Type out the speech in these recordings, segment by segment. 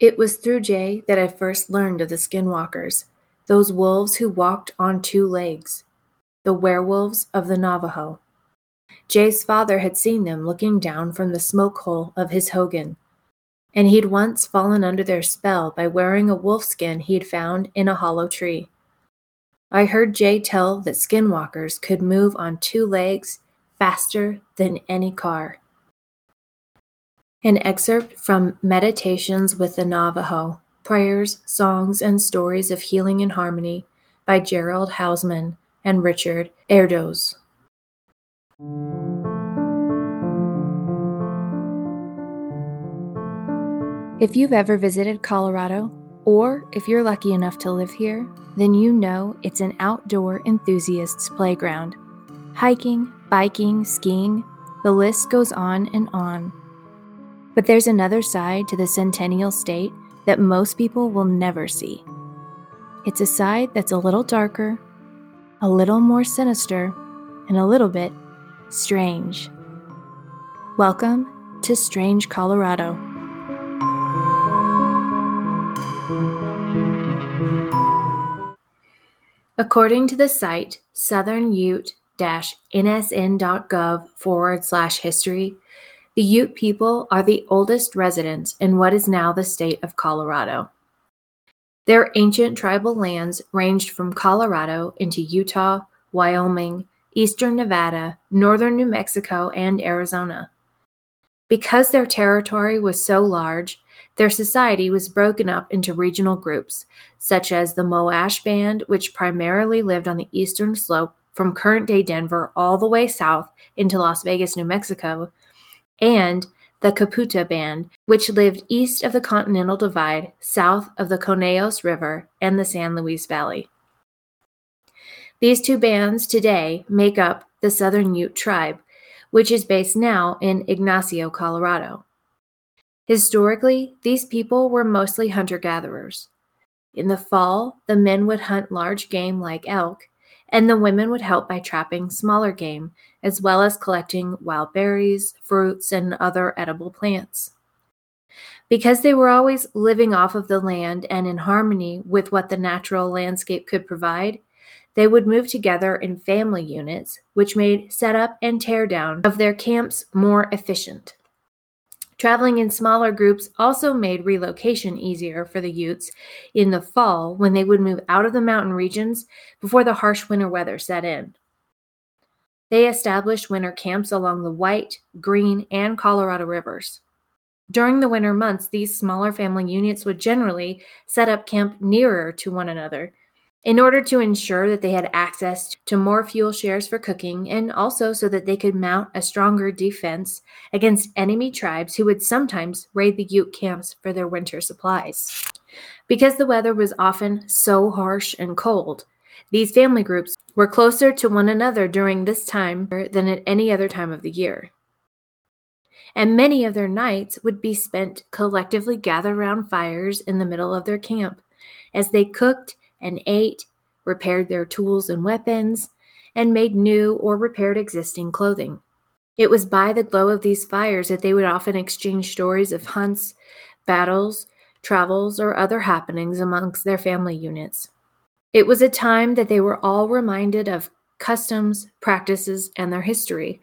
It was through Jay that I first learned of the Skinwalkers, those wolves who walked on two legs, the werewolves of the Navajo. Jay's father had seen them looking down from the smoke hole of his hogan, and he'd once fallen under their spell by wearing a wolf skin he'd found in a hollow tree. I heard Jay tell that Skinwalkers could move on two legs faster than any car. An excerpt from Meditations with the Navajo, Prayers, Songs, and Stories of Healing and Harmony by Gerald Hausman and Richard Erdos. If you've ever visited Colorado, or if you're lucky enough to live here, then you know it's an outdoor enthusiast's playground. Hiking, biking, skiing, the list goes on and on. But there's another side to the Centennial State that most people will never see. It's a side that's a little darker, a little more sinister, and a little bit strange. Welcome to Strange Colorado. According to the site southernute-nsn.gov/history, the Ute people are the oldest residents in what is now the state of Colorado. Their ancient tribal lands ranged from Colorado into Utah, Wyoming, eastern Nevada, northern New Mexico, and Arizona. Because their territory was so large, their society was broken up into regional groups, such as the Moache Band, which primarily lived on the eastern slope from current-day Denver all the way south into Las Vegas, New Mexico, and the Caputa Band, which lived east of the Continental Divide, south of the Conejos River and the San Luis Valley. These two bands today make up the Southern Ute Tribe, which is based now in Ignacio, Colorado. Historically, these people were mostly hunter-gatherers. In the fall, the men would hunt large game like elk, and the women would help by trapping smaller game, as well as collecting wild berries, fruits, and other edible plants. Because they were always living off of the land and in harmony with what the natural landscape could provide, they would move together in family units, which made setup and teardown of their camps more efficient. Traveling in smaller groups also made relocation easier for the Utes in the fall when they would move out of the mountain regions before the harsh winter weather set in. They established winter camps along the White, Green, and Colorado rivers. During the winter months, these smaller family units would generally set up camp nearer to one another in order to ensure that they had access to more fuel shares for cooking, and also so that they could mount a stronger defense against enemy tribes who would sometimes raid the Ute camps for their winter supplies. Because the weather was often so harsh and cold, these family groups were closer to one another during this time than at any other time of the year. And many of their nights would be spent collectively gathered around fires in the middle of their camp as they cooked and ate, repaired their tools and weapons, and made new or repaired existing clothing. It was by the glow of these fires that they would often exchange stories of hunts, battles, travels, or other happenings amongst their family units. It was a time that they were all reminded of customs, practices, and their history.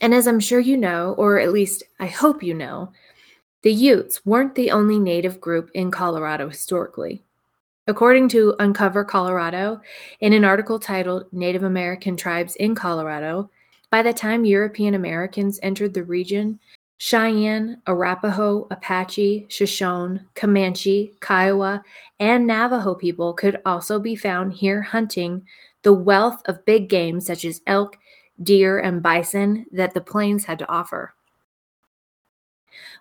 And as I'm sure you know, or at least I hope you know, the Utes weren't the only native group in Colorado historically. According to Uncover Colorado, in an article titled Native American Tribes in Colorado, by the time European Americans entered the region, Cheyenne, Arapaho, Apache, Shoshone, Comanche, Kiowa, and Navajo people could also be found here hunting the wealth of big game such as elk, deer, and bison that the plains had to offer.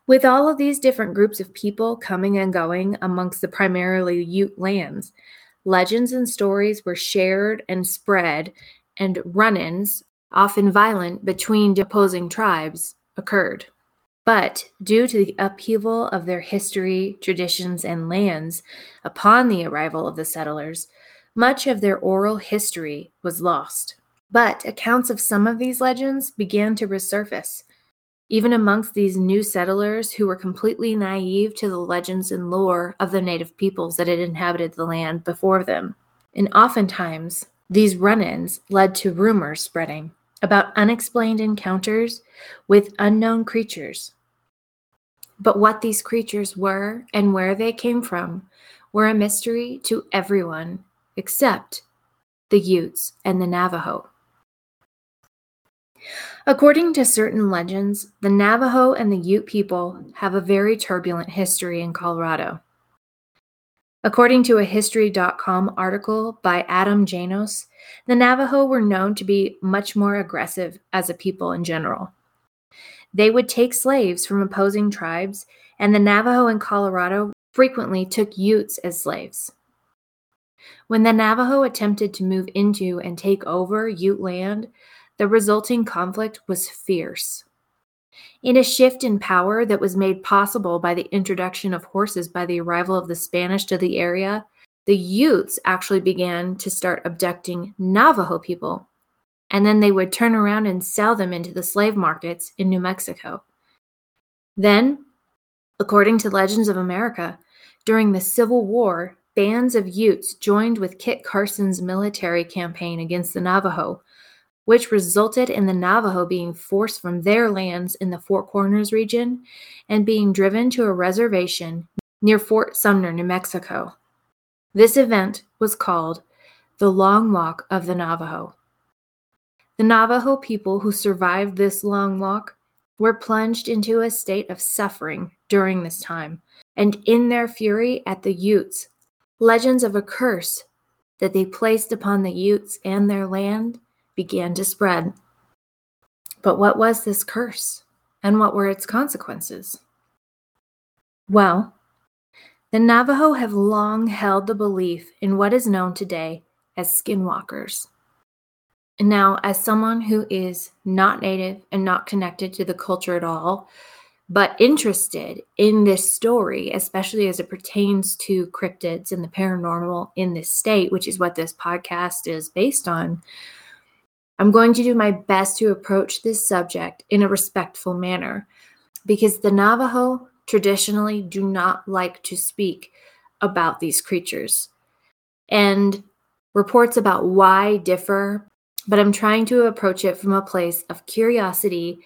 With all of these different groups of people coming and going amongst the primarily Ute lands, legends and stories were shared and spread, and run-ins, often violent, between opposing tribes occurred. But due to the upheaval of their history, traditions, and lands upon the arrival of the settlers, much of their oral history was lost. But accounts of some of these legends began to resurface, Even amongst these new settlers who were completely naive to the legends and lore of the native peoples that had inhabited the land before them. And oftentimes, these run-ins led to rumors spreading about unexplained encounters with unknown creatures. But what these creatures were and where they came from were a mystery to everyone except the Utes and the Navajo. According to certain legends, the Navajo and the Ute people have a very turbulent history in Colorado. According to a History.com article by Adam Janos, the Navajo were known to be much more aggressive as a people in general. They would take slaves from opposing tribes, and the Navajo in Colorado frequently took Utes as slaves. When the Navajo attempted to move into and take over Ute land, the resulting conflict was fierce. In a shift in power that was made possible by the introduction of horses by the arrival of the Spanish to the area, the Utes actually began to start abducting Navajo people, and then they would turn around and sell them into the slave markets in New Mexico. Then, according to Legends of America, during the Civil War, bands of Utes joined with Kit Carson's military campaign against the Navajo, which resulted in the Navajo being forced from their lands in the Four Corners region and being driven to a reservation near Fort Sumner, New Mexico. This event was called the Long Walk of the Navajo. The Navajo people who survived this long walk were plunged into a state of suffering during this time, and in their fury at the Utes, legends of a curse that they placed upon the Utes and their land began to spread. But what was this curse, and what were its consequences? Well, the Navajo have long held the belief in what is known today as skinwalkers. Now, as someone who is not native and not connected to the culture at all, but interested in this story, especially as it pertains to cryptids and the paranormal in this state, which is what this podcast is based on, I'm going to do my best to approach this subject in a respectful manner, because the Navajo traditionally do not like to speak about these creatures. And reports about why differ, but I'm trying to approach it from a place of curiosity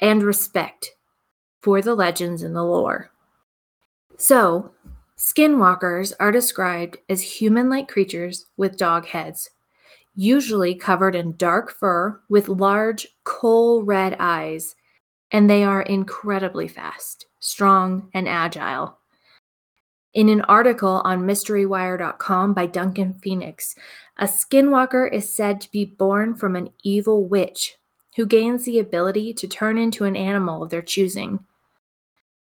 and respect for the legends and the lore. So, skinwalkers are described as human-like creatures with dog heads, usually covered in dark fur with large coal red eyes, and they are incredibly fast, strong, and agile. In an article on mysterywire.com by Duncan Phoenix, a skinwalker is said to be born from an evil witch who gains the ability to turn into an animal of their choosing.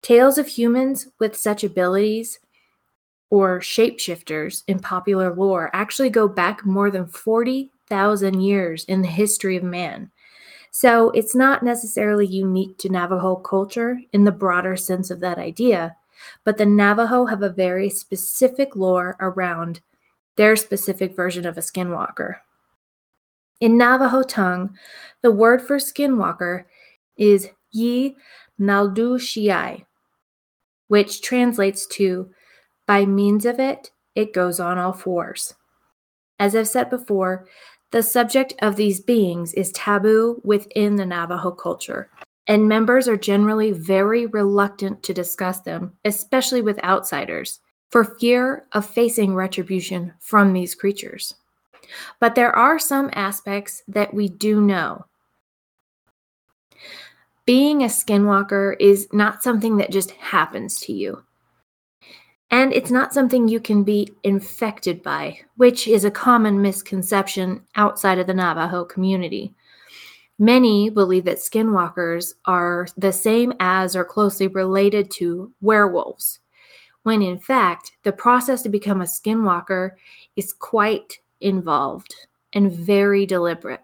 Tales of humans with such abilities, or shapeshifters in popular lore, actually go back more than 40,000 years in the history of man. So it's not necessarily unique to Navajo culture in the broader sense of that idea, but the Navajo have a very specific lore around their specific version of a skinwalker. In Navajo tongue, the word for skinwalker is yi naldu shiai, which translates to "by means of it, it goes on all fours." As I've said before, the subject of these beings is taboo within the Navajo culture, and members are generally very reluctant to discuss them, especially with outsiders, for fear of facing retribution from these creatures. But there are some aspects that we do know. Being a skinwalker is not something that just happens to you. And it's not something you can be infected by, which is a common misconception outside of the Navajo community. Many believe that skinwalkers are the same as or closely related to werewolves, when in fact, the process to become a skinwalker is quite involved and very deliberate.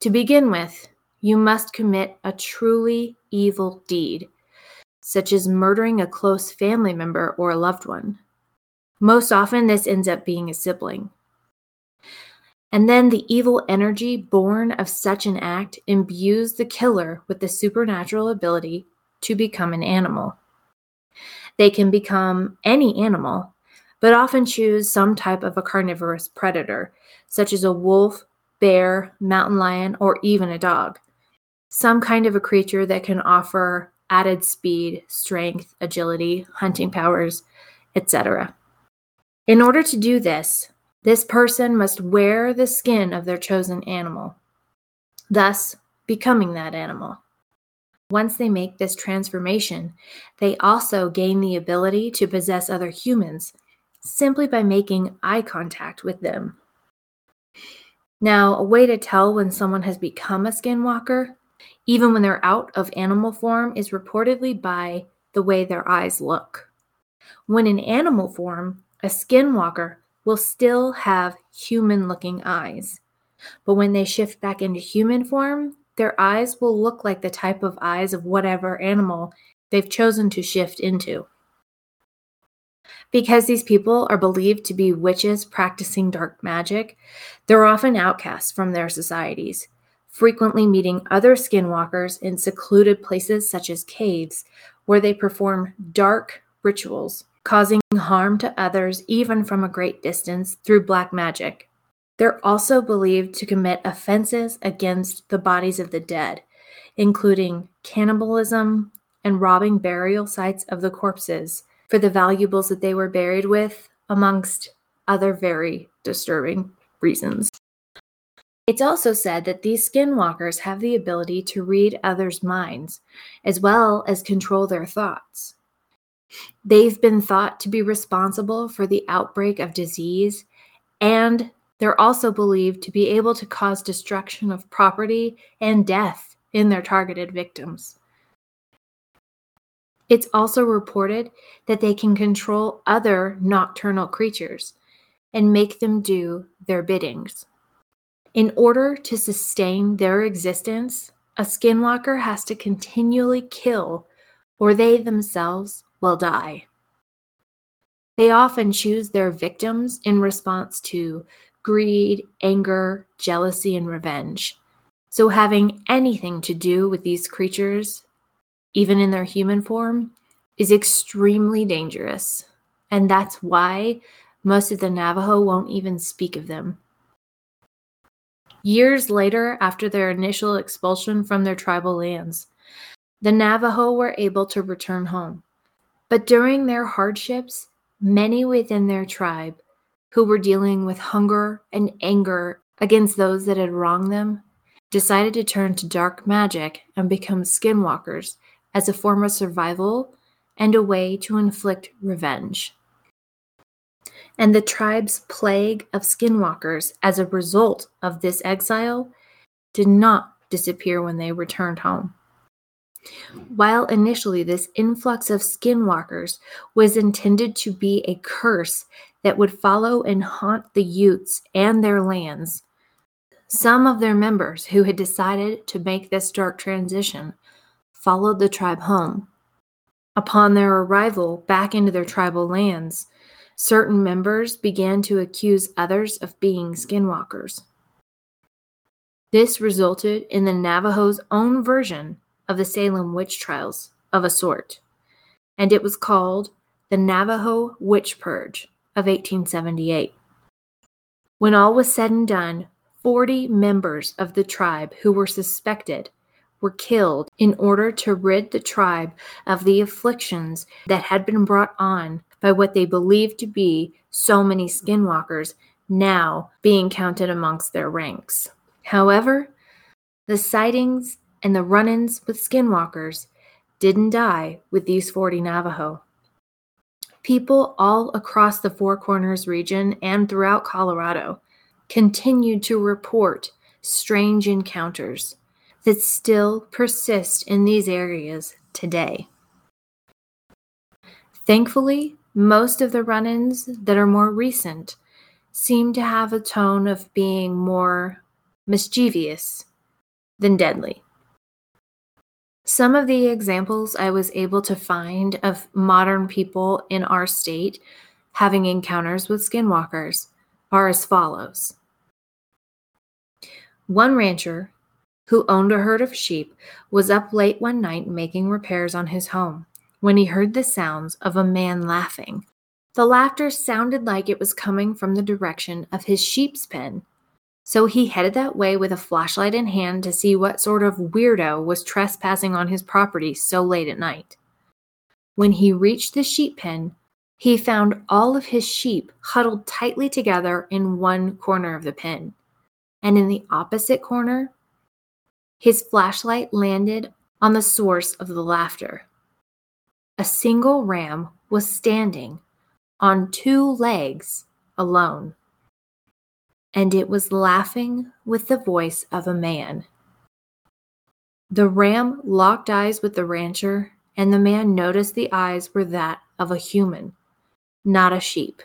To begin with, you must commit a truly evil deed, such as murdering a close family member or a loved one. Most often, this ends up being a sibling. And then the evil energy born of such an act imbues the killer with the supernatural ability to become an animal. They can become any animal, but often choose some type of a carnivorous predator, such as a wolf, bear, mountain lion, or even a dog. Some kind of a creature that can offer added speed, strength, agility, hunting powers, etc. In order to do this, this person must wear the skin of their chosen animal, thus becoming that animal. Once they make this transformation, they also gain the ability to possess other humans simply by making eye contact with them. Now, a way to tell when someone has become a skinwalker, even when they're out of animal form, is reportedly by the way their eyes look. When in animal form, a skinwalker will still have human-looking eyes. But when they shift back into human form, their eyes will look like the type of eyes of whatever animal they've chosen to shift into. Because these people are believed to be witches practicing dark magic, they're often outcasts from their societies, frequently meeting other skinwalkers in secluded places such as caves, where they perform dark rituals, causing harm to others even from a great distance through black magic. They're also believed to commit offenses against the bodies of the dead, including cannibalism and robbing burial sites of the corpses for the valuables that they were buried with, amongst other very disturbing reasons. It's also said that these skinwalkers have the ability to read others' minds, as well as control their thoughts. They've been thought to be responsible for the outbreak of disease, and they're also believed to be able to cause destruction of property and death in their targeted victims. It's also reported that they can control other nocturnal creatures and make them do their biddings. In order to sustain their existence, a skinwalker has to continually kill, or they themselves will die. They often choose their victims in response to greed, anger, jealousy, and revenge. So having anything to do with these creatures, even in their human form, is extremely dangerous. And that's why most of the Navajo won't even speak of them. Years later, after their initial expulsion from their tribal lands, the Navajo were able to return home. But during their hardships, many within their tribe who were dealing with hunger and anger against those that had wronged them decided to turn to dark magic and become skinwalkers as a form of survival and a way to inflict revenge. And the tribe's plague of skinwalkers as a result of this exile did not disappear when they returned home. While initially this influx of skinwalkers was intended to be a curse that would follow and haunt the Utes and their lands, some of their members who had decided to make this dark transition followed the tribe home. Upon their arrival back into their tribal lands, certain members began to accuse others of being skinwalkers. This resulted in the Navajo's own version of the Salem witch trials of a sort, and it was called the Navajo Witch Purge of 1878. When all was said and done, 40 members of the tribe who were suspected were killed in order to rid the tribe of the afflictions that had been brought on by what they believed to be so many skinwalkers now being counted amongst their ranks. However, the sightings and the run-ins with skinwalkers didn't die with these 40 Navajo. People all across the Four Corners region and throughout Colorado continued to report strange encounters that still persist in these areas today. Thankfully, most of the run-ins that are more recent seem to have a tone of being more mischievous than deadly. Some of the examples I was able to find of modern people in our state having encounters with skinwalkers are as follows. One rancher who owned a herd of sheep was up late one night making repairs on his home when he heard the sounds of a man laughing. The laughter sounded like it was coming from the direction of his sheep's pen, so he headed that way with a flashlight in hand to see what sort of weirdo was trespassing on his property so late at night. When he reached the sheep pen, he found all of his sheep huddled tightly together in one corner of the pen, and in the opposite corner, his flashlight landed on the source of the laughter. A single ram was standing on two legs alone, and it was laughing with the voice of a man. The ram locked eyes with the rancher, and the man noticed the eyes were that of a human, not a sheep.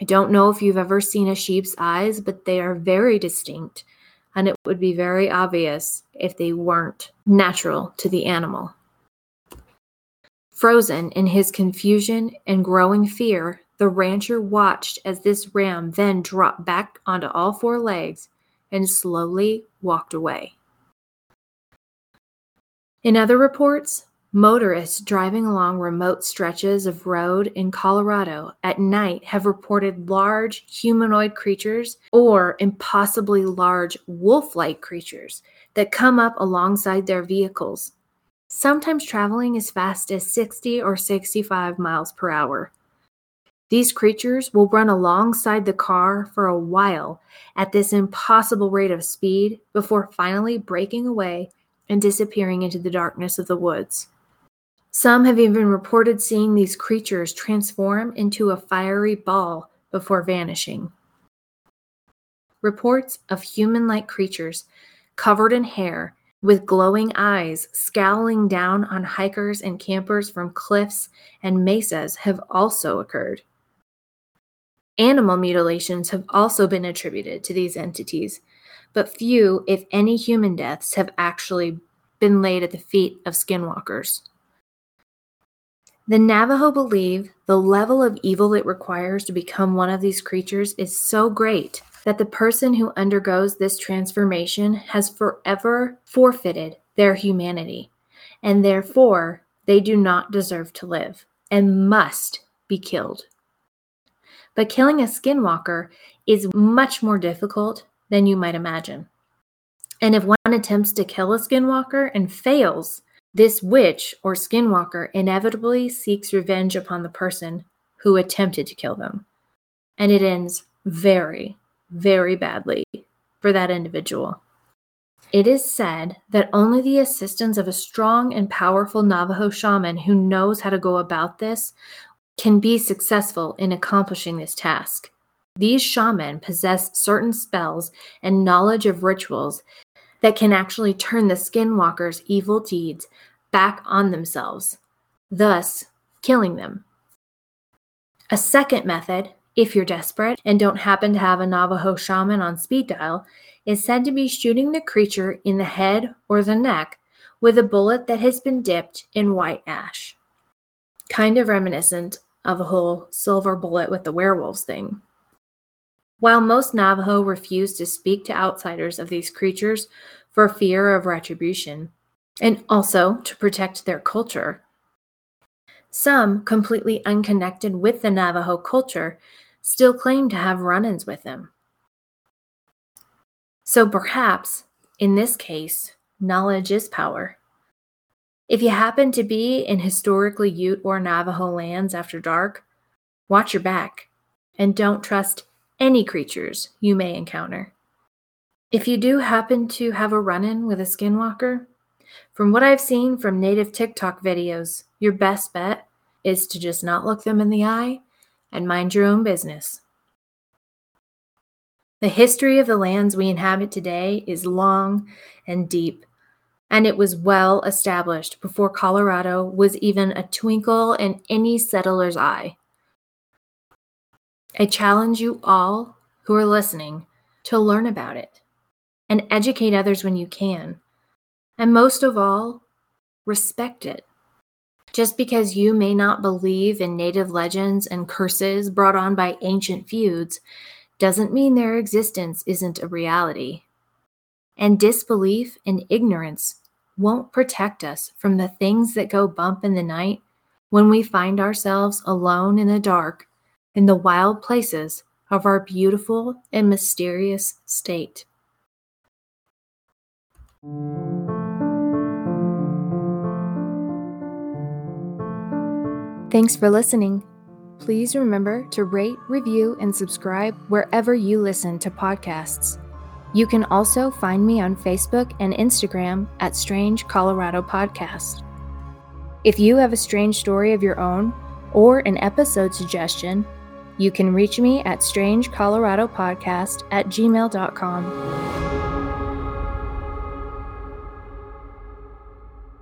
I don't know if you've ever seen a sheep's eyes, but they are very distinct, and it would be very obvious if they weren't natural to the animal. Frozen in his confusion and growing fear, the rancher watched as this ram then dropped back onto all four legs and slowly walked away. In other reports, motorists driving along remote stretches of road in Colorado at night have reported large humanoid creatures or impossibly large wolf-like creatures that come up alongside their vehicles, sometimes traveling as fast as 60 or 65 miles per hour. These creatures will run alongside the car for a while at this impossible rate of speed before finally breaking away and disappearing into the darkness of the woods. Some have even reported seeing these creatures transform into a fiery ball before vanishing. Reports of human-like creatures covered in hair with glowing eyes scowling down on hikers and campers from cliffs and mesas have also occurred. Animal mutilations have also been attributed to these entities, but few, if any, human deaths have actually been laid at the feet of skinwalkers. The Navajo believe the level of evil it requires to become one of these creatures is so great that the person who undergoes this transformation has forever forfeited their humanity, and therefore they do not deserve to live and must be killed. But killing a skinwalker is much more difficult than you might imagine. And if one attempts to kill a skinwalker and fails, this witch or skinwalker inevitably seeks revenge upon the person who attempted to kill them. And it ends very, very badly for that individual. It is said that only the assistance of a strong and powerful Navajo shaman who knows how to go about this can be successful in accomplishing this task. These shaman possess certain spells and knowledge of rituals that can actually turn the skinwalker's evil deeds back on themselves, thus killing them. A second method, if you're desperate and don't happen to have a Navajo shaman on speed dial, is said to be shooting the creature in the head or the neck with a bullet that has been dipped in white ash. Kind of reminiscent of a whole silver bullet with the werewolves thing. While most Navajo refuse to speak to outsiders of these creatures for fear of retribution, and also to protect their culture, some, completely unconnected with the Navajo culture, still claim to have run-ins with them. So perhaps, in this case, knowledge is power. If you happen to be in historically Ute or Navajo lands after dark, watch your back and don't trust any creatures you may encounter. If you do happen to have a run-in with a skinwalker, from what I've seen from native TikTok videos, your best bet is to just not look them in the eye and mind your own business. The history of the lands we inhabit today is long and deep, and it was well established before Colorado was even a twinkle in any settler's eye. I challenge you all who are listening to learn about it and educate others when you can. And most of all, respect it. Just because you may not believe in native legends and curses brought on by ancient feuds doesn't mean their existence isn't a reality, and disbelief and ignorance won't protect us from the things that go bump in the night when we find ourselves alone in the dark in the wild places of our beautiful and mysterious state. Thanks for listening. Please remember to rate, review, and subscribe wherever you listen to podcasts. You can also find me on Facebook and Instagram at Strange Colorado Podcast. If you have a strange story of your own or an episode suggestion, you can reach me at strangeColoradoPodcast@gmail.com.